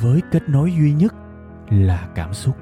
với kết nối duy nhất là cảm xúc.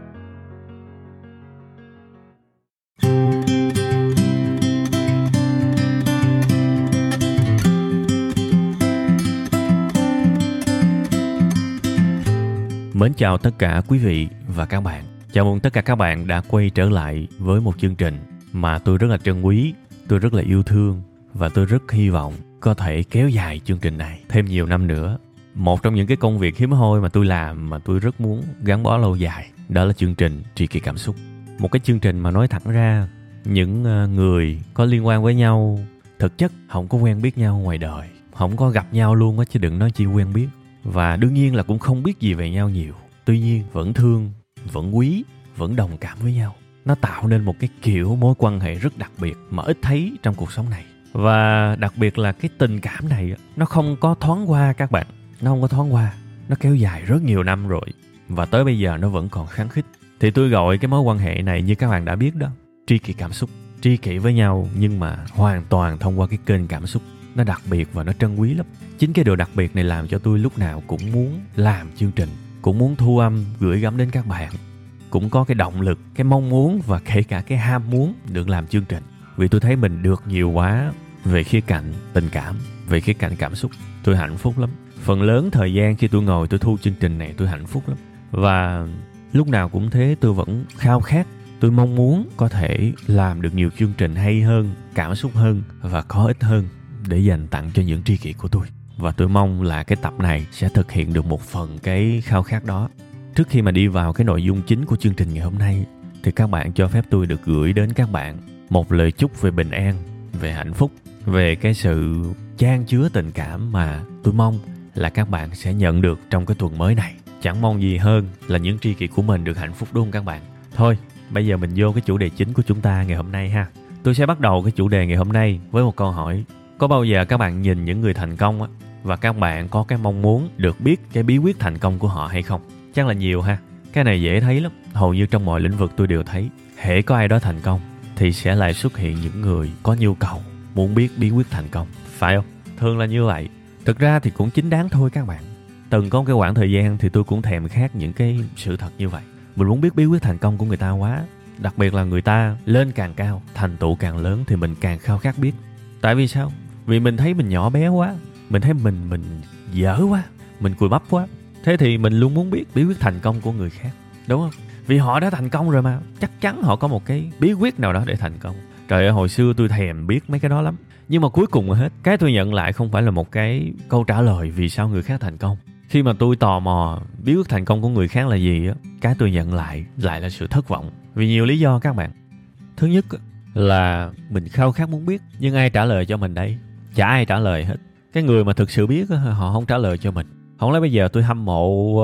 Mến chào tất cả quý vị và các bạn. Chào mừng tất cả các bạn đã quay trở lại với một chương trình mà tôi rất là trân quý, tôi rất là yêu thương và tôi rất hy vọng có thể kéo dài chương trình này thêm nhiều năm nữa. Một trong những cái công việc hiếm hoi mà tôi làm mà tôi rất muốn gắn bó lâu dài đó là chương trình Tri Kỷ Cảm Xúc. Một cái chương trình mà nói thẳng ra những người có liên quan với nhau thực chất không có quen biết nhau ngoài đời, không có gặp nhau luôn á, chứ đừng nói chi quen biết. Và đương nhiên là cũng không biết gì về nhau nhiều. Tuy nhiên vẫn thương, vẫn quý, vẫn đồng cảm với nhau. Nó tạo nên một cái kiểu mối quan hệ rất đặc biệt mà ít thấy trong cuộc sống này. Và đặc biệt là cái tình cảm này nó không có thoáng qua các bạn. Nó không có thoáng qua. Nó kéo dài rất nhiều năm rồi. Và tới bây giờ nó vẫn còn kháng khích. Thì tôi gọi cái mối quan hệ này như các bạn đã biết đó, tri kỷ cảm xúc. Tri kỷ với nhau nhưng mà hoàn toàn thông qua cái kênh cảm xúc. Nó đặc biệt và nó trân quý lắm. Chính cái điều đặc biệt này làm cho tôi lúc nào cũng muốn làm chương trình, cũng muốn thu âm gửi gắm đến các bạn, cũng có cái động lực, cái mong muốn và kể cả cái ham muốn được làm chương trình. Vì tôi thấy mình được nhiều quá về khía cạnh tình cảm, về khía cạnh cảm xúc. Tôi hạnh phúc lắm. Phần lớn thời gian khi tôi ngồi tôi thu chương trình này tôi hạnh phúc lắm. Và lúc nào cũng thế, tôi vẫn khao khát, tôi mong muốn có thể làm được nhiều chương trình hay hơn, cảm xúc hơn và có ích hơn để dành tặng cho những tri kỷ của tôi. Và tôi mong là cái tập này sẽ thực hiện được một phần cái khao khát đó. Trước khi mà đi vào cái nội dung chính của chương trình ngày hôm nay thì các bạn cho phép tôi được gửi đến các bạn một lời chúc về bình an, về hạnh phúc, về cái sự chan chứa tình cảm mà tôi mong là các bạn sẽ nhận được trong cái tuần mới này. Chẳng mong gì hơn là những tri kỷ của mình được hạnh phúc, đúng không các bạn? Thôi, bây giờ mình vô cái chủ đề chính của chúng ta ngày hôm nay ha. Tôi sẽ bắt đầu cái chủ đề ngày hôm nay với một câu hỏi. Có bao giờ các bạn nhìn những người thành công á, và các bạn có cái mong muốn được biết cái bí quyết thành công của họ hay không? Chắc là nhiều ha. Cái này dễ thấy lắm. Hầu như trong mọi lĩnh vực tôi đều thấy. Hễ có ai đó thành công thì sẽ lại xuất hiện những người có nhu cầu muốn biết bí quyết thành công. Phải không? Thường là như vậy. Thực ra thì cũng chính đáng thôi các bạn. Từng có một cái khoảng thời gian thì tôi cũng thèm khát những cái sự thật như vậy. Mình muốn biết bí quyết thành công của người ta quá. Đặc biệt là người ta lên càng cao, thành tựu càng lớn thì mình càng khao khát biết. Tại vì sao? Vì mình thấy mình nhỏ bé quá. Mình thấy mình dở quá. Mình cùi bắp quá. Thế thì mình luôn muốn biết bí quyết thành công của người khác. Đúng không? Vì họ đã thành công rồi mà. Chắc chắn họ có một cái bí quyết nào đó để thành công. Trời ơi, hồi xưa tôi thèm biết mấy cái đó lắm. Nhưng mà cuối cùng hết, cái tôi nhận lại không phải là một cái câu trả lời vì sao người khác thành công. Khi mà tôi tò mò bí quyết thành công của người khác là gì á, cái tôi nhận lại là sự thất vọng. Vì nhiều lý do các bạn. Thứ nhất là mình khao khát muốn biết. Nhưng ai trả lời cho mình đây? Chả ai trả lời hết. Cái người mà thực sự biết họ không trả lời cho mình. Không lẽ bây giờ tôi hâm mộ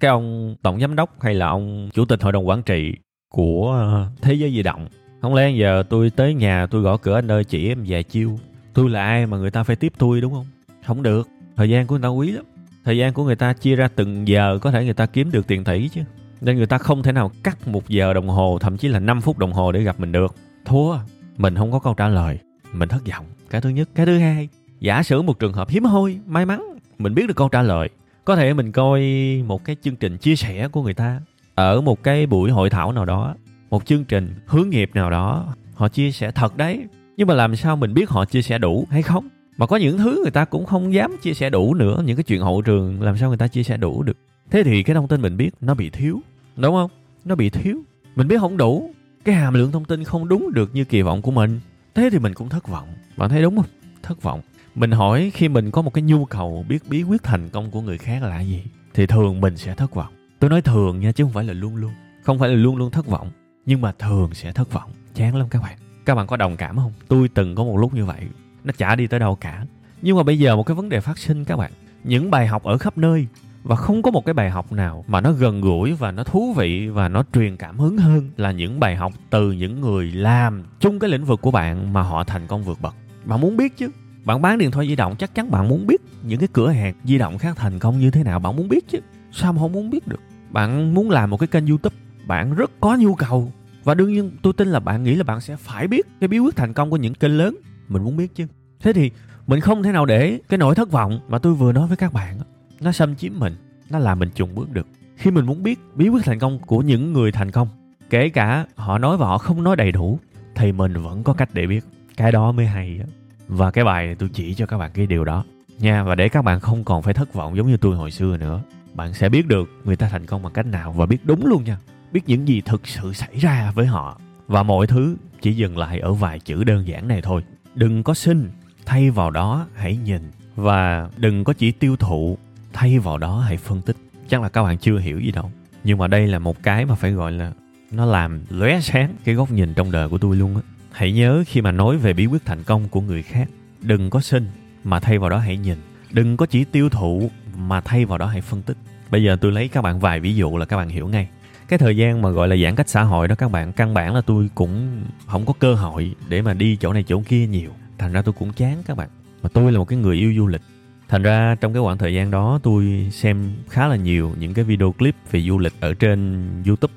cái ông tổng giám đốc hay là ông chủ tịch hội đồng quản trị của Thế Giới Di Động. Không lẽ giờ tôi tới nhà tôi gõ cửa, anh ơi chỉ em vài chiêu. Tôi là ai mà người ta phải tiếp tôi, đúng không? Không được. Thời gian của người ta quý lắm. Thời gian của người ta chia ra từng giờ, có thể người ta kiếm được tiền tỷ chứ. Nên người ta không thể nào cắt 1 giờ đồng hồ, thậm chí là 5 phút đồng hồ để gặp mình được. Thua. Mình không có câu trả lời. Mình thất vọng. Cái thứ nhất. Cái thứ hai, giả sử một trường hợp hiếm hoi, may mắn mình biết được câu trả lời. Có thể mình coi một cái chương trình chia sẻ của người ta ở một cái buổi hội thảo nào đó, một chương trình hướng nghiệp nào đó, họ chia sẻ thật đấy. Nhưng mà làm sao mình biết họ chia sẻ đủ hay không? Mà có những thứ người ta cũng không dám chia sẻ đủ nữa. Những cái chuyện hậu trường làm sao người ta chia sẻ đủ được? Thế thì cái thông tin mình biết nó bị thiếu, đúng không? Nó bị thiếu. Mình biết không đủ. Cái hàm lượng thông tin không đúng được như kỳ vọng của mình. Thế thì mình cũng thất vọng. Bạn thấy đúng không? Thất vọng. Mình hỏi khi mình có một cái nhu cầu biết bí quyết thành công của người khác là gì thì thường mình sẽ thất vọng. Tôi nói thường nha, chứ không phải là luôn luôn. Không phải là luôn luôn thất vọng, nhưng mà thường sẽ thất vọng. Chán lắm các bạn. Các bạn có đồng cảm không? Tôi từng có một lúc như vậy. Nó chả đi tới đâu cả. Nhưng mà bây giờ một cái vấn đề phát sinh các bạn. Những bài học ở khắp nơi, Và không có một cái bài học nào mà nó gần gũi và nó thú vị và nó truyền cảm hứng hơn là những bài học từ những người làm chung cái lĩnh vực của bạn mà họ thành công vượt bậc. Bạn muốn biết chứ. Bạn bán điện thoại di động, chắc chắn bạn muốn biết những cái cửa hàng di động khác thành công như thế nào. Bạn muốn biết chứ. Sao mà không muốn biết được. Bạn muốn làm một cái kênh YouTube, bạn rất có nhu cầu. Và đương nhiên tôi tin là bạn nghĩ là bạn sẽ phải biết cái bí quyết thành công của những kênh lớn. Mình muốn biết chứ. Thế thì mình không thể nào để cái nỗi thất vọng mà tôi vừa nói với các bạn nó xâm chiếm mình, nó làm mình chùn bước được. Khi mình muốn biết bí quyết thành công của những người thành công, kể cả họ nói và họ không nói đầy đủ, thì mình vẫn có cách để biết. Cái đó mới hay. Và cái bài này tôi chỉ cho các bạn cái điều đó nha. Và để các bạn không còn phải thất vọng giống như tôi hồi xưa nữa. Bạn sẽ biết được người ta thành công bằng cách nào, và biết đúng luôn nha. Biết những gì thực sự xảy ra với họ. Và mọi thứ chỉ dừng lại ở vài chữ đơn giản này thôi. Đừng có xin, thay vào đó hãy nhìn. Và đừng có chỉ tiêu thụ, thay vào đó hãy phân tích. Chắc là các bạn chưa hiểu gì đâu. Nhưng mà đây là một cái mà phải gọi là nó làm lóe sáng cái góc nhìn trong đời của tôi luôn á. Hãy nhớ khi mà nói về bí quyết thành công của người khác, đừng có xin mà thay vào đó hãy nhìn. Đừng có chỉ tiêu thụ mà thay vào đó hãy phân tích. Bây giờ tôi lấy các bạn vài ví dụ là các bạn hiểu ngay. Cái thời gian mà gọi là giãn cách xã hội đó các bạn, căn bản là tôi cũng không có cơ hội để mà đi chỗ này chỗ kia nhiều. Thành ra tôi cũng chán các bạn. Mà tôi là một cái người yêu du lịch. Thành ra trong cái khoảng thời gian đó tôi xem khá là nhiều những cái video clip về du lịch ở trên YouTube.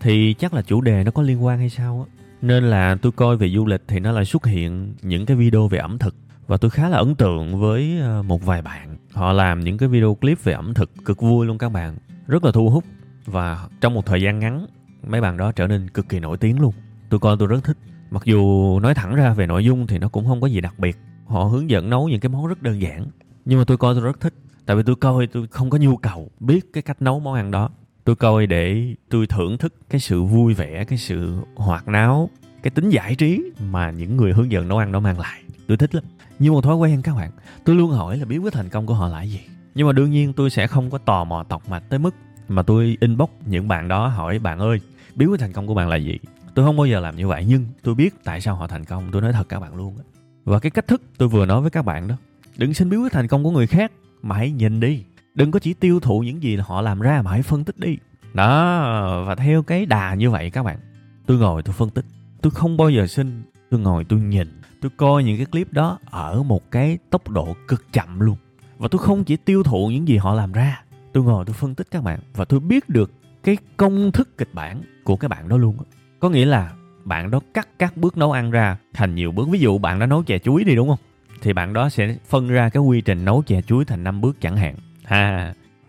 Thì chắc là chủ đề nó có liên quan hay sao á. Nên là tôi coi về du lịch thì nó lại xuất hiện những cái video về ẩm thực. Và tôi khá là ấn tượng với một vài bạn. Họ làm những cái video clip về ẩm thực cực vui luôn các bạn. Rất là thu hút. Và trong một thời gian ngắn, mấy bạn đó trở nên cực kỳ nổi tiếng luôn. Tôi coi tôi rất thích. Mặc dù nói thẳng ra về nội dung thì nó cũng không có gì đặc biệt. Họ hướng dẫn nấu những cái món rất đơn giản. Nhưng mà tôi coi tôi rất thích. Tại vì tôi coi tôi không có nhu cầu biết cái cách nấu món ăn đó. Tôi coi để tôi thưởng thức cái sự vui vẻ, cái sự hoạt náo, cái tính giải trí mà những người hướng dẫn nấu ăn đó mang lại. Tôi thích lắm. Như một thói quen các bạn, tôi luôn hỏi là bí quyết thành công của họ là gì. Nhưng mà đương nhiên tôi sẽ không có tò mò tọc mạch tới mức mà tôi inbox những bạn đó hỏi bạn ơi, bí quyết thành công của bạn là gì. Tôi không bao giờ làm như vậy, nhưng tôi biết tại sao họ thành công. Tôi nói thật các bạn luôn. Và cái cách thức tôi vừa nói với các bạn đó, đừng xin bí quyết thành công của người khác mà hãy nhìn đi. Đừng có chỉ tiêu thụ những gì họ làm ra mà hãy phân tích đi. Đó, và theo cái đà như vậy các bạn, tôi ngồi tôi phân tích. Tôi không bao giờ xin, tôi ngồi tôi nhìn. Tôi coi những cái clip đó ở một cái tốc độ cực chậm luôn. Và tôi không chỉ tiêu thụ những gì họ làm ra. Tôi ngồi tôi phân tích các bạn. Và tôi biết được cái công thức kịch bản của cái bạn đó luôn. Có nghĩa là bạn đó cắt các bước nấu ăn ra thành nhiều bước. Ví dụ bạn đã nấu chè chuối đi đúng không? Thì bạn đó sẽ phân ra cái quy trình nấu chè chuối thành 5 bước chẳng hạn.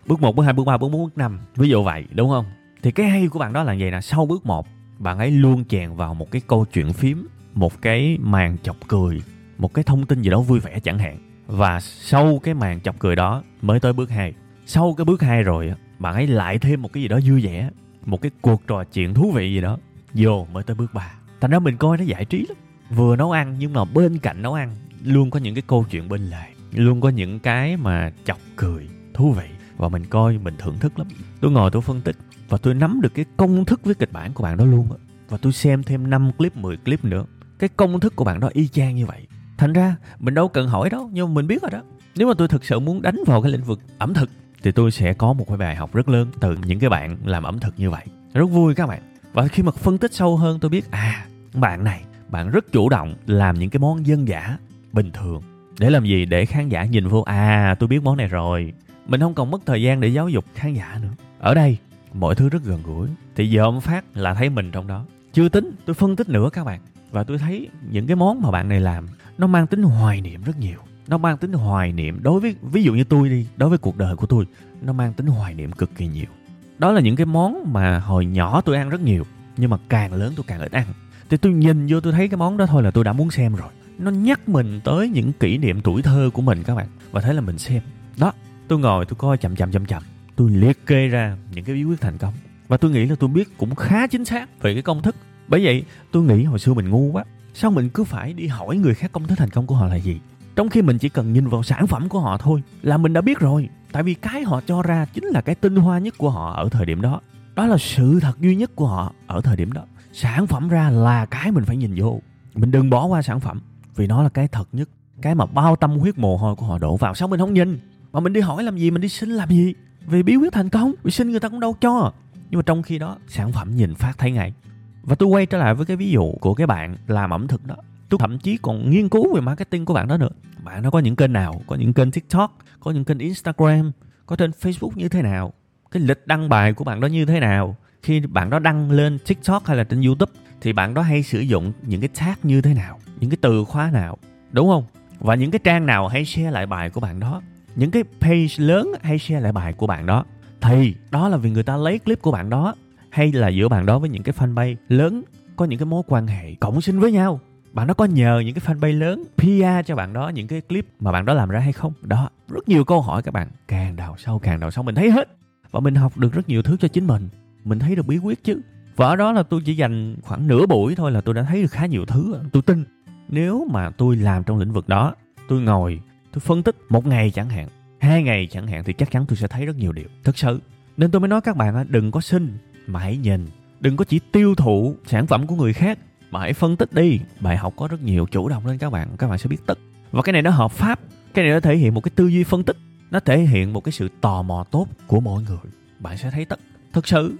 Bước 1, bước 2, bước 3, bước 4, bước 5. Ví dụ vậy đúng không? Thì cái hay của bạn đó là vậy nè. Sau bước 1, bạn ấy luôn chèn vào một cái câu chuyện phím, một cái màn chọc cười, một cái thông tin gì đó vui vẻ chẳng hạn. Và sau cái màn chọc cười đó mới tới bước 2. Sau cái bước 2 rồi bạn ấy lại thêm một cái gì đó vui vẻ, một cái cuộc trò chuyện thú vị gì đó vô mới tới bước 3. Thành ra mình coi nó giải trí lắm. Vừa nấu ăn nhưng mà bên cạnh nấu ăn luôn có những cái câu chuyện bên lề, luôn có những cái mà chọc cười thú vị. Và mình coi mình thưởng thức lắm. Tôi ngồi tôi phân tích và tôi nắm được cái công thức với kịch bản của bạn đó luôn. Và tôi xem thêm 5 clip, 10 clip nữa. Cái công thức của bạn đó y chang như vậy. Thành ra mình đâu cần hỏi đâu, nhưng mà mình biết rồi đó. Nếu mà tôi thực sự muốn đánh vào cái lĩnh vực ẩm thực thì tôi sẽ có một cái bài học rất lớn từ những cái bạn làm ẩm thực như vậy. Rất vui các bạn. Và khi mà phân tích sâu hơn tôi biết bạn này, bạn rất chủ động làm những cái món dân dã bình thường. Để làm gì? Để khán giả nhìn vô, tôi biết món này rồi. Mình không còn mất thời gian để giáo dục khán giả nữa. Ở đây, mọi thứ rất gần gũi. Thì dòm phát là thấy mình trong đó. Chưa tính, tôi phân tích nữa các bạn. Và tôi thấy những cái món mà bạn này làm, nó mang tính hoài niệm rất nhiều. Nó mang tính hoài niệm đối với, ví dụ như tôi đi, đối với cuộc đời của tôi, nó mang tính hoài niệm cực kỳ nhiều. Đó là những cái món mà hồi nhỏ tôi ăn rất nhiều, nhưng mà càng lớn tôi càng ít ăn. Thì tôi nhìn vô tôi thấy cái món đó thôi là tôi đã muốn xem rồi. Nó nhắc mình tới những kỷ niệm tuổi thơ của mình các bạn. Và thế là mình xem. Đó, tôi ngồi tôi coi chậm. Tôi liệt kê ra những cái bí quyết thành công. Và tôi nghĩ là tôi biết cũng khá chính xác về cái công thức. Bởi vậy tôi nghĩ hồi xưa mình ngu quá. Sao mình cứ phải đi hỏi người khác công thức thành công của họ là gì? Trong khi mình chỉ cần nhìn vào sản phẩm của họ thôi là mình đã biết rồi. Tại vì cái họ cho ra chính là cái tinh hoa nhất của họ ở thời điểm đó. Đó là sự thật duy nhất của họ ở thời điểm đó. Sản phẩm ra là cái mình phải nhìn vô. Mình đừng bỏ qua sản phẩm. Vì nó là cái thật nhất. Cái mà bao tâm huyết mồ hôi của họ đổ vào. Sao mình không nhìn? Mà mình đi hỏi làm gì? Mình đi xin làm gì? về bí quyết thành công, vì xin người ta cũng đâu cho. Nhưng mà trong khi đó sản phẩm nhìn phát thấy ngay. Và tôi quay trở lại với cái ví dụ của cái bạn làm ẩm thực đó. Tôi thậm chí còn nghiên cứu về marketing của bạn đó nữa. Bạn nó có những kênh nào, có những kênh TikTok, có những kênh Instagram, có trên Facebook như thế nào, cái lịch đăng bài của bạn đó như thế nào. Khi bạn đó đăng lên TikTok hay là trên YouTube thì bạn đó hay sử dụng những cái tag như thế nào, những cái từ khóa nào, đúng không? Và những cái trang nào hay share lại bài của bạn đó, những cái page lớn hay share lại bài của bạn đó. Thì đó là vì người ta lấy clip của bạn đó, hay là giữa bạn đó với những cái fanpage lớn có những cái mối quan hệ cộng sinh với nhau. Bạn đó có nhờ những cái fanpage lớn PR cho bạn đó những cái clip mà bạn đó làm ra hay không? Đó, rất nhiều câu hỏi các bạn. Càng đào sâu mình thấy hết. Và mình học được rất nhiều thứ cho chính mình. Mình thấy được bí quyết chứ. Và ở đó là tôi chỉ dành khoảng nửa buổi thôi là tôi đã thấy được khá nhiều thứ. Tôi tin nếu mà tôi làm trong lĩnh vực đó, tôi ngồi, tôi phân tích 1 ngày chẳng hạn, 2 ngày chẳng hạn thì chắc chắn tôi sẽ thấy rất nhiều điều. Thật sự. Nên tôi mới nói các bạn đừng có xin mà hãy nhìn. Đừng có chỉ tiêu thụ sản phẩm của người khác. Mà hãy phân tích đi. Bài học có rất nhiều, chủ động lên các bạn. Các bạn sẽ biết tất. Và cái này nó hợp pháp. Cái này nó thể hiện một cái tư duy phân tích. Nó thể hiện một cái sự tò mò tốt của mọi người. Bạn sẽ thấy tất. Thật sự.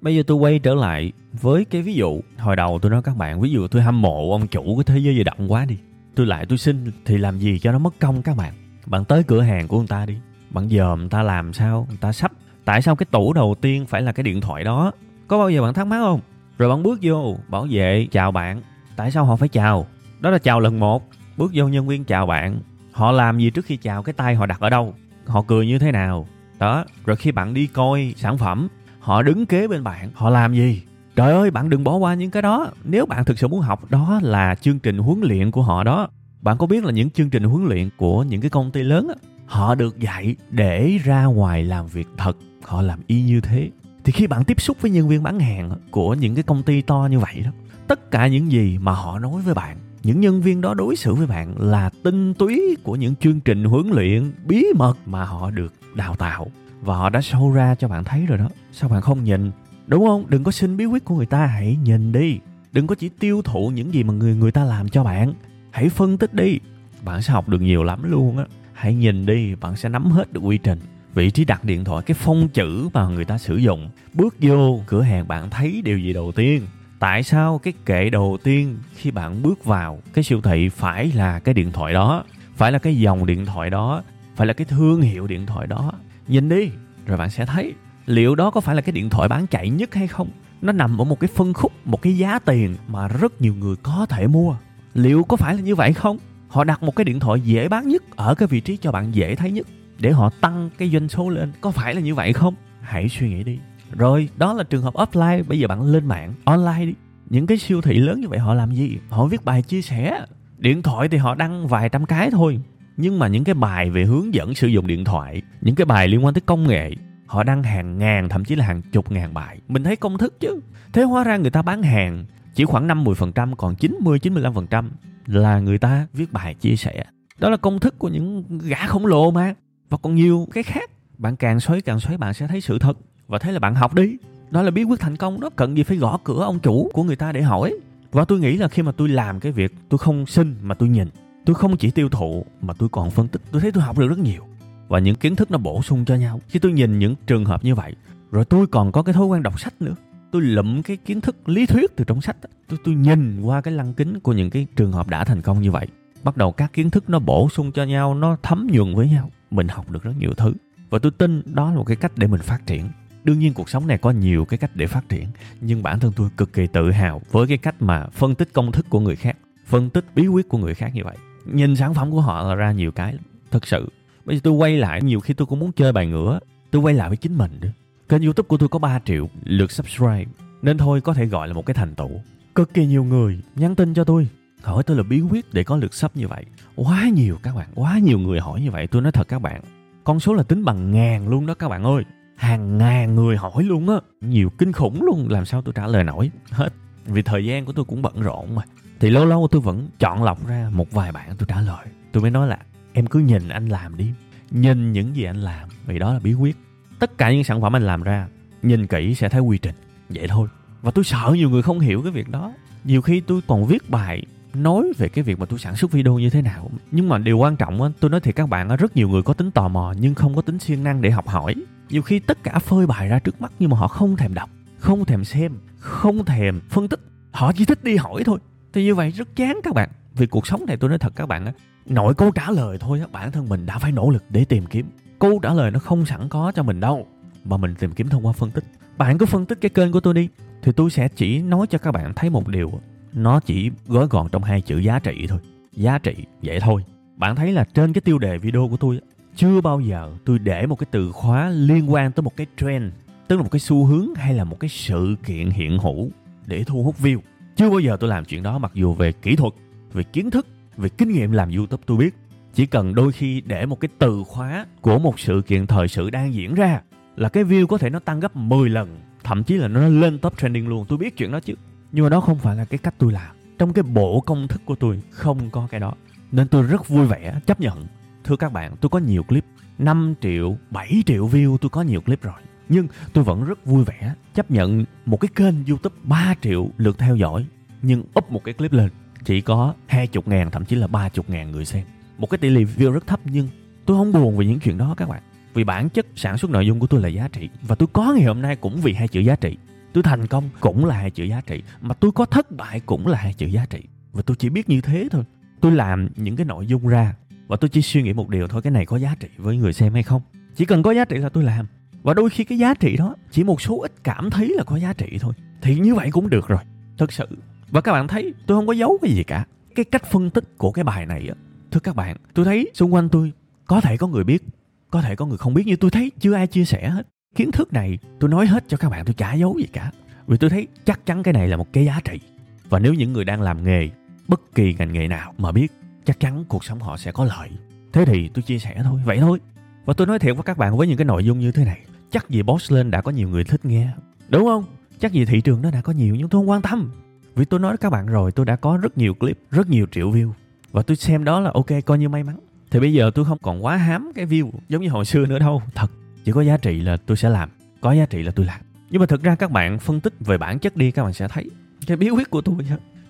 Bây giờ tôi quay trở lại với cái ví dụ. Hồi đầu tôi nói các bạn, ví dụ tôi hâm mộ ông chủ của thế giới di động quá đi. Tôi xin thì làm gì cho nó mất công các bạn. Bạn tới cửa hàng của người ta đi. Bạn dòm người ta làm sao, người ta sắp. Tại sao cái tủ đầu tiên phải là cái điện thoại đó? Có bao giờ bạn thắc mắc không? Rồi bạn bước vô, bảo vệ chào bạn. Tại sao họ phải chào? Đó là chào lần 1. Bước vô nhân viên chào bạn. Họ làm gì trước khi chào, cái tay họ đặt ở đâu? Họ cười như thế nào? Đó, rồi khi bạn đi coi sản phẩm, họ đứng kế bên bạn, họ làm gì? Trời ơi, bạn đừng bỏ qua những cái đó. Nếu bạn thực sự muốn học, đó là chương trình huấn luyện của họ đó. Bạn có biết là những chương trình huấn luyện của những cái công ty lớn á, họ được dạy để ra ngoài làm việc thật. Họ làm y như thế. Thì khi bạn tiếp xúc với nhân viên bán hàng của những cái công ty to như vậy đó, tất cả những gì mà họ nói với bạn, những nhân viên đó đối xử với bạn là tinh túy của những chương trình huấn luyện bí mật mà họ được đào tạo. Và họ đã show ra cho bạn thấy rồi đó. Sao bạn không nhìn? Đúng không? Đừng có xin bí quyết của người ta, hãy nhìn đi. Đừng có chỉ tiêu thụ những gì mà người ta làm cho bạn. Hãy phân tích đi. Bạn sẽ học được nhiều lắm luôn á. Hãy nhìn đi, bạn sẽ nắm hết được quy trình. Vị trí đặt điện thoại, cái phông chữ mà người ta sử dụng. Bước vô cửa hàng bạn thấy điều gì đầu tiên? Tại sao cái kệ đầu tiên khi bạn bước vào cái siêu thị phải là cái điện thoại đó? Phải là cái dòng điện thoại đó? Phải là cái thương hiệu điện thoại đó? Nhìn đi, rồi bạn sẽ thấy liệu đó có phải là cái điện thoại bán chạy nhất hay không? Nó nằm ở một cái phân khúc, một cái giá tiền mà rất nhiều người có thể mua. Liệu có phải là như vậy không? Họ đặt một cái điện thoại dễ bán nhất ở cái vị trí cho bạn dễ thấy nhất để họ tăng cái doanh số lên. Có phải là như vậy không? Hãy suy nghĩ đi. Rồi, đó là trường hợp offline. Bây giờ bạn lên mạng, online đi. Những cái siêu thị lớn như vậy họ làm gì? Họ viết bài chia sẻ. Điện thoại thì họ đăng vài trăm cái thôi. Nhưng mà những cái bài về hướng dẫn sử dụng điện thoại, những cái bài liên quan tới công nghệ, họ đăng hàng ngàn, thậm chí là hàng chục ngàn bài. Mình thấy công thức chứ. Thế hóa ra người ta bán hàng chỉ khoảng 5-10%, còn 90-95% là người ta viết bài chia sẻ. Đó là công thức của những gã khổng lồ mà. Và còn nhiều cái khác. Bạn càng xoáy bạn sẽ thấy sự thật. Và thế là bạn học đi. Đó là bí quyết thành công đó. Cần gì phải gõ cửa ông chủ của người ta để hỏi. Và tôi nghĩ là khi mà tôi làm cái việc, tôi không xin mà tôi nhìn. Tôi không chỉ tiêu thụ mà tôi còn phân tích. Tôi thấy tôi học được rất nhiều. Và những kiến thức nó bổ sung cho nhau. Khi tôi nhìn những trường hợp như vậy, rồi tôi còn có cái thói quen đọc sách nữa. Tôi lụm cái kiến thức lý thuyết từ trong sách. Tôi nhìn qua cái lăng kính của những cái trường hợp đã thành công như vậy. Bắt đầu các kiến thức nó bổ sung cho nhau, nó thấm nhuần với nhau. Mình học được rất nhiều thứ. Và tôi tin đó là một cái cách để mình phát triển. Đương nhiên cuộc sống này có nhiều cái cách để phát triển. Nhưng bản thân tôi cực kỳ tự hào với cái cách mà phân tích công thức của người khác, phân tích bí quyết của người khác như vậy. Nhìn sản phẩm của họ là ra nhiều cái lắm. Thật sự. Bây giờ tôi quay lại, nhiều khi tôi cũng muốn chơi bài ngửa. Tôi quay lại với chính mình nữa. Kênh YouTube của tôi có 3 triệu lượt subscribe. Nên thôi có thể gọi là một cái thành tựu. Cực kỳ nhiều người nhắn tin cho tôi, hỏi tôi là bí quyết để có lượt sub như vậy. Quá nhiều các bạn, quá nhiều người hỏi như vậy. Tôi nói thật các bạn, con số là tính bằng ngàn luôn đó các bạn ơi. Hàng ngàn người hỏi luôn á. Nhiều kinh khủng luôn, làm sao tôi trả lời nổi hết. Vì thời gian của tôi cũng bận rộn mà. Thì lâu lâu tôi vẫn chọn lọc ra một vài bạn tôi trả lời. Tôi mới nói là em cứ nhìn anh làm đi. Nhìn những gì anh làm, vì đó là bí quyết. Tất cả những sản phẩm anh làm ra, nhìn kỹ sẽ thấy quy trình. Vậy thôi. Và tôi sợ nhiều người không hiểu cái việc đó. Nhiều khi tôi còn viết bài nói về cái việc mà tôi sản xuất video như thế nào. Nhưng mà điều quan trọng, tôi nói thiệt các bạn, rất nhiều người có tính tò mò nhưng không có tính siêng năng để học hỏi. Nhiều khi tất cả phơi bày ra trước mắt nhưng mà họ không thèm đọc, không thèm xem, không thèm phân tích. Họ chỉ thích đi hỏi thôi. Thì như vậy rất chán các bạn. Vì cuộc sống này tôi nói thật các bạn á, nội câu trả lời thôi á, bản thân mình đã phải nỗ lực để tìm kiếm. Câu trả lời nó không sẵn có cho mình đâu, mà mình tìm kiếm thông qua phân tích. Bạn cứ phân tích cái kênh của tôi đi, thì tôi sẽ chỉ nói cho các bạn thấy một điều, nó chỉ gói gọn trong hai chữ giá trị thôi. Giá trị, vậy thôi. Bạn thấy là trên cái tiêu đề video của tôi, chưa bao giờ tôi để một cái từ khóa liên quan tới một cái trend, tức là một cái xu hướng hay là một cái sự kiện hiện hữu để thu hút view. Chưa bao giờ tôi làm chuyện đó, mặc dù về kỹ thuật, về kiến thức, về kinh nghiệm làm YouTube tôi biết. Chỉ cần đôi khi để một cái từ khóa của một sự kiện thời sự đang diễn ra là cái view có thể nó tăng gấp 10 lần, thậm chí là nó lên top trending luôn. Tôi biết chuyện đó chứ. Nhưng mà đó không phải là cái cách tôi làm. Trong cái bộ công thức của tôi không có cái đó. Nên tôi rất vui vẻ chấp nhận. Thưa các bạn, tôi có nhiều clip 5 triệu, 7 triệu view, tôi có nhiều clip rồi. Nhưng tôi vẫn rất vui vẻ chấp nhận một cái kênh YouTube 3 triệu lượt theo dõi, nhưng up một cái clip lên chỉ có 20.000, thậm chí là 30.000 người xem. Một cái tỷ lệ view rất thấp, nhưng tôi không buồn về những chuyện đó các bạn. Vì bản chất sản xuất nội dung của tôi là giá trị. Và tôi có ngày hôm nay cũng vì hai chữ giá trị. Tôi thành công cũng là hai chữ giá trị. Mà tôi có thất bại cũng là hai chữ giá trị. Và tôi chỉ biết như thế thôi. Tôi làm những cái nội dung ra và tôi chỉ suy nghĩ một điều thôi, cái này có giá trị với người xem hay không. Chỉ cần có giá trị là tôi làm. Và đôi khi cái giá trị đó chỉ một số ít cảm thấy là có giá trị thôi. Thì như vậy cũng được rồi, thật sự. Và các bạn thấy tôi không có giấu cái gì cả. Cái cách phân tích của cái bài này á, thưa các bạn, tôi thấy xung quanh tôi có thể có người biết, có thể có người không biết, nhưng tôi thấy chưa ai chia sẻ hết. Kiến thức này tôi nói hết cho các bạn, tôi chả giấu gì cả. Vì tôi thấy chắc chắn cái này là một cái giá trị. Và nếu những người đang làm nghề, bất kỳ ngành nghề nào mà biết, chắc chắn cuộc sống họ sẽ có lợi. Thế thì tôi chia sẻ thôi, vậy thôi. Và tôi nói thiệt với các bạn, với những cái nội dung như thế này, chắc gì post lên đã có nhiều người thích nghe, đúng không? Chắc gì thị trường nó đã có nhiều, nhưng tôi không quan tâm. Vì tôi nói với các bạn rồi, tôi đã có rất nhiều clip, rất nhiều triệu view. Và tôi xem đó là ok, coi như may mắn. Thì bây giờ tôi không còn quá hám cái view giống như hồi xưa nữa đâu. Thật, chỉ có giá trị là tôi sẽ làm, có giá trị là tôi làm. Nhưng mà thực ra các bạn phân tích về bản chất đi, các bạn sẽ thấy cái bí quyết của tôi.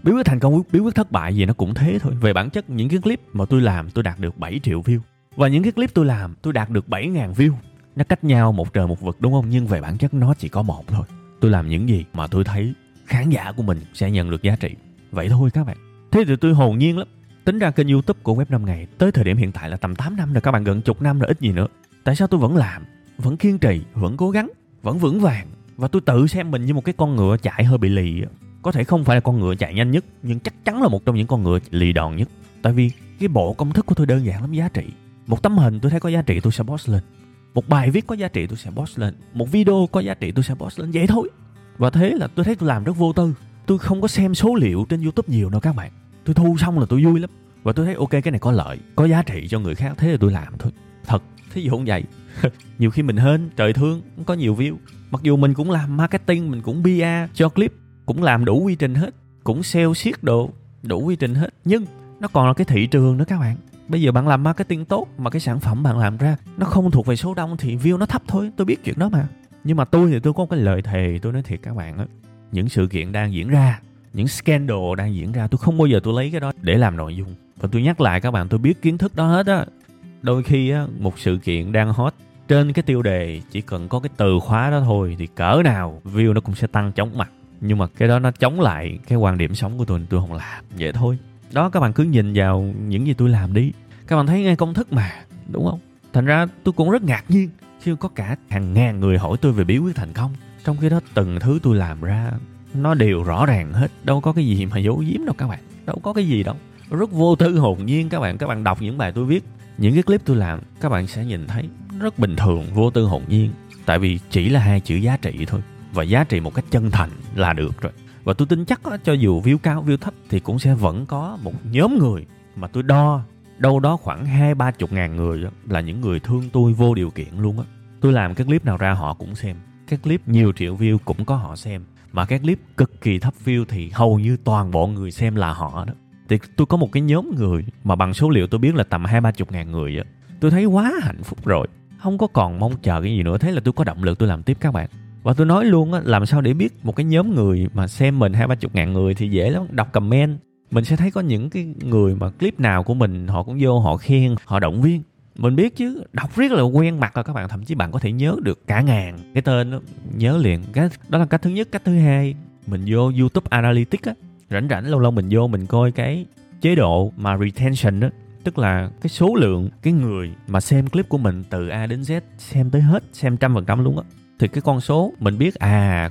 Bí quyết thành công, bí quyết thất bại gì nó cũng thế thôi. Về bản chất, những cái clip mà tôi làm tôi đạt được 7 triệu view. Và những cái clip tôi làm tôi đạt được 7.000 view. Nó cách nhau một trời một vực đúng không? Nhưng về bản chất nó chỉ có một thôi. Tôi làm những gì mà tôi thấy khán giả của mình sẽ nhận được giá trị. Vậy thôi các bạn. Thế thì tôi hồn nhiên lắm. Tính ra kênh YouTube của Web 5 Ngày tới thời điểm hiện tại là tầm 8 năm rồi các bạn, gần chục năm rồi, ít gì nữa. Tại sao tôi vẫn làm, vẫn kiên trì, vẫn cố gắng, vẫn vững vàng? Và tôi tự xem mình như một cái con ngựa chạy hơi bị lì. Có thể không phải là con ngựa chạy nhanh nhất, nhưng chắc chắn là một trong những con ngựa lì đòn nhất. Tại vì cái bộ công thức của tôi đơn giản lắm, giá trị. Một tấm hình tôi thấy có giá trị tôi sẽ post lên. Một bài viết có giá trị tôi sẽ post lên. Một video có giá trị tôi sẽ post lên, vậy thôi. Và thế là tôi thấy tôi làm rất vô tư. Tôi không có xem số liệu trên YouTube nhiều đâu các bạn. Tôi thu xong là tôi vui lắm. Và tôi thấy ok, cái này có lợi, có giá trị cho người khác, thế là tôi làm thôi. Thật, thí dụ không vậy. Nhiều khi mình hên, trời thương, có nhiều view. Mặc dù mình cũng làm marketing, mình cũng PR cho clip, cũng làm đủ quy trình hết, cũng sale siết đồ, đủ quy trình hết. Nhưng nó còn là cái thị trường nữa các bạn. Bây giờ bạn làm marketing tốt mà cái sản phẩm bạn làm ra nó không thuộc về số đông thì view nó thấp thôi. Tôi biết chuyện đó mà. Nhưng mà tôi thì tôi có một cái lời thề, tôi nói thiệt các bạn á. Những sự kiện đang diễn ra, những scandal đang diễn ra, tôi không bao giờ tôi lấy cái đó để làm nội dung. Và tôi nhắc lại các bạn, tôi biết kiến thức đó hết á. Đôi khi á, một sự kiện đang hot, trên cái tiêu đề chỉ cần có cái từ khóa đó thôi thì cỡ nào view nó cũng sẽ tăng chóng mặt. Nhưng mà cái đó nó chống lại cái quan điểm sống của tôi không làm, vậy thôi. Đó, các bạn cứ nhìn vào những gì tôi làm đi. Các bạn thấy ngay công thức mà, đúng không? Thành ra tôi cũng rất ngạc nhiên khi có cả hàng ngàn người hỏi tôi về bí quyết thành công. Trong khi đó từng thứ tôi làm ra nó đều rõ ràng hết, đâu có cái gì mà giấu giếm đâu các bạn. Đâu có cái gì đâu. Rất vô tư, hồn nhiên các bạn. Các bạn đọc những bài tôi viết, những cái clip tôi làm, các bạn sẽ nhìn thấy rất bình thường, vô tư, hồn nhiên. Tại vì chỉ là hai chữ giá trị thôi. Và giá trị một cách chân thành là được rồi. Và tôi tin chắc đó, cho dù view cao, view thấp thì cũng sẽ vẫn có một nhóm người mà tôi đo đâu đó khoảng 20-30 ngàn người đó, là những người thương tôi vô điều kiện luôn á. Tôi làm cái clip nào ra họ cũng xem. Các clip nhiều triệu view cũng có họ xem. Mà các clip cực kỳ thấp view thì hầu như toàn bộ người xem là họ đó. Thì tôi có một cái nhóm người mà bằng số liệu tôi biết là tầm 20-30 ngàn người đó. Tôi thấy quá hạnh phúc rồi. Không có còn mong chờ cái gì nữa. Thế là tôi có động lực tôi làm tiếp các bạn. Và tôi nói luôn á, làm sao để biết một cái nhóm người mà xem mình 20-30 ngàn người thì dễ lắm. Đọc comment, mình sẽ thấy có những cái người mà clip nào của mình họ cũng vô, họ khen, họ động viên. Mình biết chứ, đọc riết là quen mặt rồi các bạn. Thậm chí bạn có thể nhớ được cả ngàn cái tên đó, nhớ liền. Đó là cách thứ nhất. Cách thứ hai, mình vô YouTube Analytics á, rảnh lâu lâu mình vô mình coi cái chế độ mà retention á, tức là cái số lượng cái người mà xem clip của mình từ A đến Z, xem tới hết, xem 100% luôn á, thì cái con số mình biết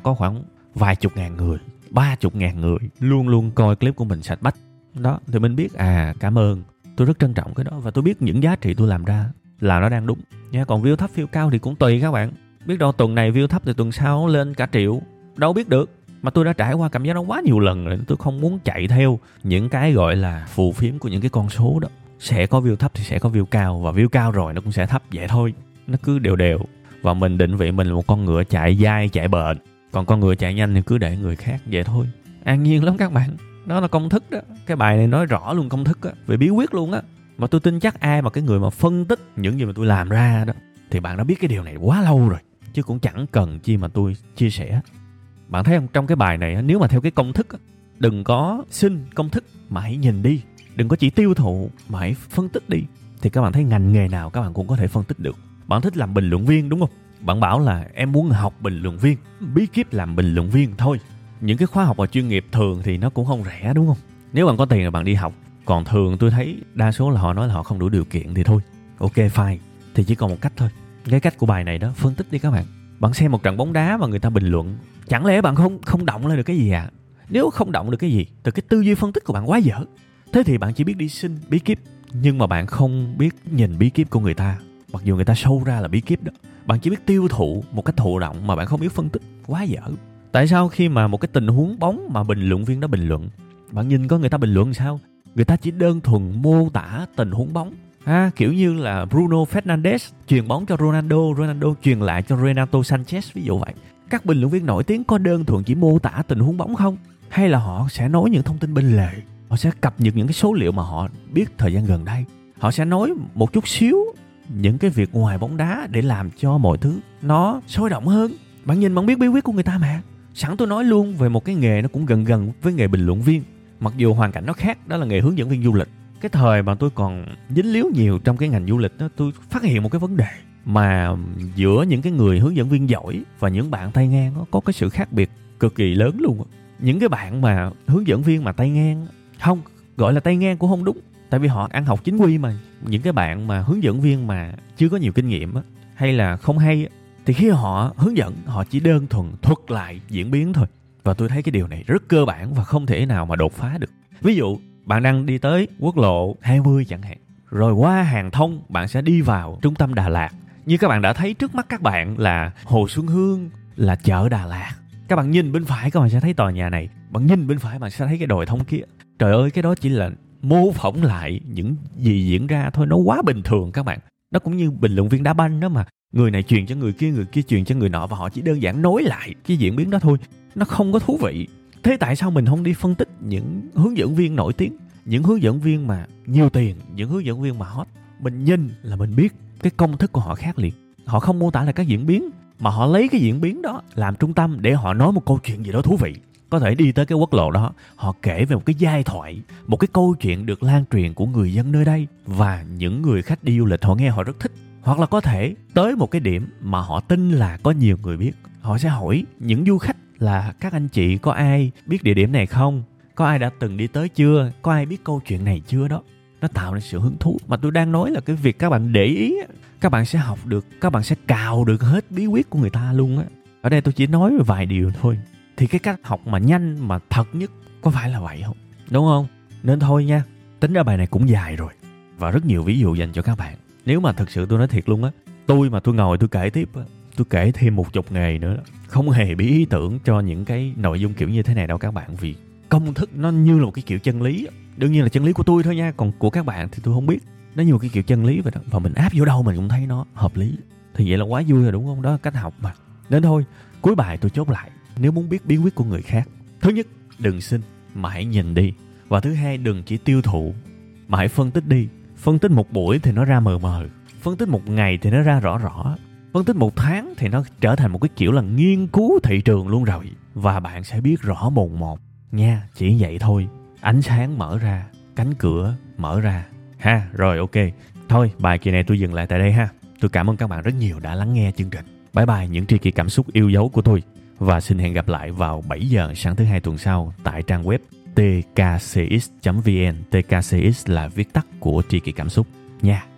có khoảng vài chục ngàn người, 30,000 người luôn luôn coi clip của mình sạch bách đó, thì mình biết cảm ơn, tôi rất trân trọng cái đó và tôi biết những giá trị tôi làm ra là nó đang đúng nha. Còn view thấp view cao thì cũng tùy các bạn, biết đâu tuần này view thấp thì tuần sau lên cả triệu, đâu biết được. Mà tôi đã trải qua cảm giác đó quá nhiều lần rồi, tôi không muốn chạy theo những cái gọi là phù phiếm của những cái con số đó. Sẽ có view thấp thì sẽ có view cao, và view cao rồi nó cũng sẽ thấp, vậy thôi, nó cứ đều đều. Và mình định vị mình là một con ngựa chạy dai, chạy bền, còn con ngựa chạy nhanh thì cứ để người khác, vậy thôi, an nhiên lắm các bạn. Đó là công thức đó, cái bài này nói rõ luôn công thức á, về bí quyết luôn á. Mà tôi tin chắc ai mà cái người mà phân tích những gì mà tôi làm ra đó thì bạn đã biết cái điều này quá lâu rồi, chứ cũng chẳng cần chi mà tôi chia sẻ. Bạn thấy không, trong cái bài này nếu mà theo cái công thức, đừng có xin công thức mà hãy nhìn đi, đừng có chỉ tiêu thụ mà hãy phân tích đi, thì các bạn thấy ngành nghề nào các bạn cũng có thể phân tích được. Bạn thích làm bình luận viên đúng không? Bạn bảo là em muốn học bình luận viên, bí kíp làm bình luận viên thôi. Những cái khóa học và chuyên nghiệp thường thì nó cũng không rẻ đúng không? Nếu bạn có tiền là bạn đi học, còn thường tôi thấy đa số là họ nói là họ không đủ điều kiện thì thôi. Ok fine, thì chỉ còn một cách thôi. Cái cách của bài này đó, phân tích đi các bạn. Bạn xem một trận bóng đá mà người ta bình luận, chẳng lẽ bạn không động lên được cái gì à? Nếu không động được cái gì thì cái tư duy phân tích của bạn quá dở. Thế thì bạn chỉ biết đi xin bí kíp, nhưng mà bạn không biết nhìn bí kíp của người ta, mặc dù người ta show ra là bí kíp đó. Bạn chỉ biết tiêu thụ một cách thụ động mà bạn không biết phân tích, quá dở. Tại sao khi mà một cái tình huống bóng mà bình luận viên đó bình luận, bạn nhìn có người ta bình luận sao? Người ta chỉ đơn thuần mô tả tình huống bóng, kiểu như là Bruno Fernandes chuyền bóng cho Ronaldo chuyền lại cho Renato Sanchez, ví dụ vậy. Các bình luận viên nổi tiếng có đơn thuần chỉ mô tả tình huống bóng không? Hay là họ sẽ nói những thông tin bên lề, họ sẽ cập nhật những cái số liệu mà họ biết thời gian gần đây, họ sẽ nói một chút xíu những cái việc ngoài bóng đá để làm cho mọi thứ nó sôi động hơn. Bạn nhìn bạn biết bí quyết của người ta mà. Sẵn tôi nói luôn về một cái nghề nó cũng gần với nghề bình luận viên, mặc dù hoàn cảnh nó khác, đó là nghề hướng dẫn viên du lịch. Cái thời mà tôi còn dính líu nhiều trong cái ngành du lịch đó, tôi phát hiện một cái vấn đề mà giữa những cái người hướng dẫn viên giỏi và những bạn tay ngang đó, có cái sự khác biệt cực kỳ lớn luôn. Những cái bạn mà hướng dẫn viên mà tay ngang, không gọi là tay ngang cũng không đúng, tại vì họ ăn học chính quy mà. Những cái bạn mà hướng dẫn viên mà chưa có nhiều kinh nghiệm á, hay là không hay, thì khi họ hướng dẫn họ chỉ đơn thuần thuật lại diễn biến thôi. Và tôi thấy cái điều này rất cơ bản và không thể nào mà đột phá được. Ví dụ bạn đang đi tới quốc lộ 20 chẳng hạn, rồi qua Hàng Thông bạn sẽ đi vào trung tâm Đà Lạt. Như các bạn đã thấy trước mắt các bạn là Hồ Xuân Hương, là chợ Đà Lạt. Các bạn nhìn bên phải các bạn sẽ thấy tòa nhà này, bạn nhìn bên phải bạn sẽ thấy cái đồi thông kia. Trời ơi, cái đó chỉ là mô phỏng lại những gì diễn ra thôi, nó quá bình thường các bạn. Nó cũng như bình luận viên đá banh đó mà, người này truyền cho người kia truyền cho người nọ, và họ chỉ đơn giản nối lại cái diễn biến đó thôi, nó không có thú vị. Thế tại sao mình không đi phân tích những hướng dẫn viên nổi tiếng, những hướng dẫn viên mà nhiều tiền, những hướng dẫn viên mà hot? Mình nhìn là mình biết cái công thức của họ khác liền. Họ không mô tả là các diễn biến, mà họ lấy cái diễn biến đó làm trung tâm để họ nói một câu chuyện gì đó thú vị. Có thể đi tới cái quốc lộ đó, họ kể về một cái giai thoại, một cái câu chuyện được lan truyền của người dân nơi đây, và những người khách đi du lịch họ nghe họ rất thích. Hoặc là có thể tới một cái điểm mà họ tin là có nhiều người biết, họ sẽ hỏi những du khách là các anh chị có ai biết địa điểm này không? Có ai đã từng đi tới chưa? Có ai biết câu chuyện này chưa đó? Nó tạo nên sự hứng thú. Mà tôi đang nói là cái việc các bạn để ý, các bạn sẽ học được, các bạn sẽ cào được hết bí quyết của người ta luôn á. Ở đây tôi chỉ nói vài điều thôi. Thì cái cách học mà nhanh mà thật nhất có phải là vậy không? Đúng không? Nên thôi nha, tính ra bài này cũng dài rồi, và rất nhiều ví dụ dành cho các bạn. Nếu mà thực sự tôi nói thiệt luôn á, tôi mà tôi ngồi tôi kể tiếp á, tôi kể thêm 10 nghề nữa đó. Không hề bị ý tưởng cho những cái nội dung kiểu như thế này đâu các bạn, vì công thức nó như là một cái kiểu chân lý. Đương nhiên là chân lý của tôi thôi nha, còn của các bạn thì tôi không biết. Nó như một cái kiểu chân lý vậy đó, và mình áp vô đâu mình cũng thấy nó hợp lý. Thì vậy là quá vui rồi đúng không? Đó là cách học mà. Nên thôi, cuối bài tôi chốt lại. Nếu muốn biết bí quyết của người khác, thứ nhất, đừng xin mà hãy nhìn đi. Và thứ hai, đừng chỉ tiêu thụ mà hãy phân tích đi. Phân tích một buổi thì nó ra mờ mờ, phân tích một ngày thì nó ra rõ rõ, phân tích một tháng thì nó trở thành một cái kiểu là nghiên cứu thị trường luôn rồi. Và bạn sẽ biết rõ mồn một nha, chỉ vậy thôi. Ánh sáng mở ra, cánh cửa mở ra ha. Rồi ok, Thôi bài kỳ này tôi dừng lại tại đây ha. Tôi cảm ơn các bạn rất nhiều đã lắng nghe chương trình. Bye bye những tri kỷ cảm xúc yêu dấu của tôi. Và xin hẹn gặp lại vào 7 giờ sáng thứ hai tuần sau tại trang web tkcx.vn. TKCX là viết tắt của tri kỷ cảm xúc nha.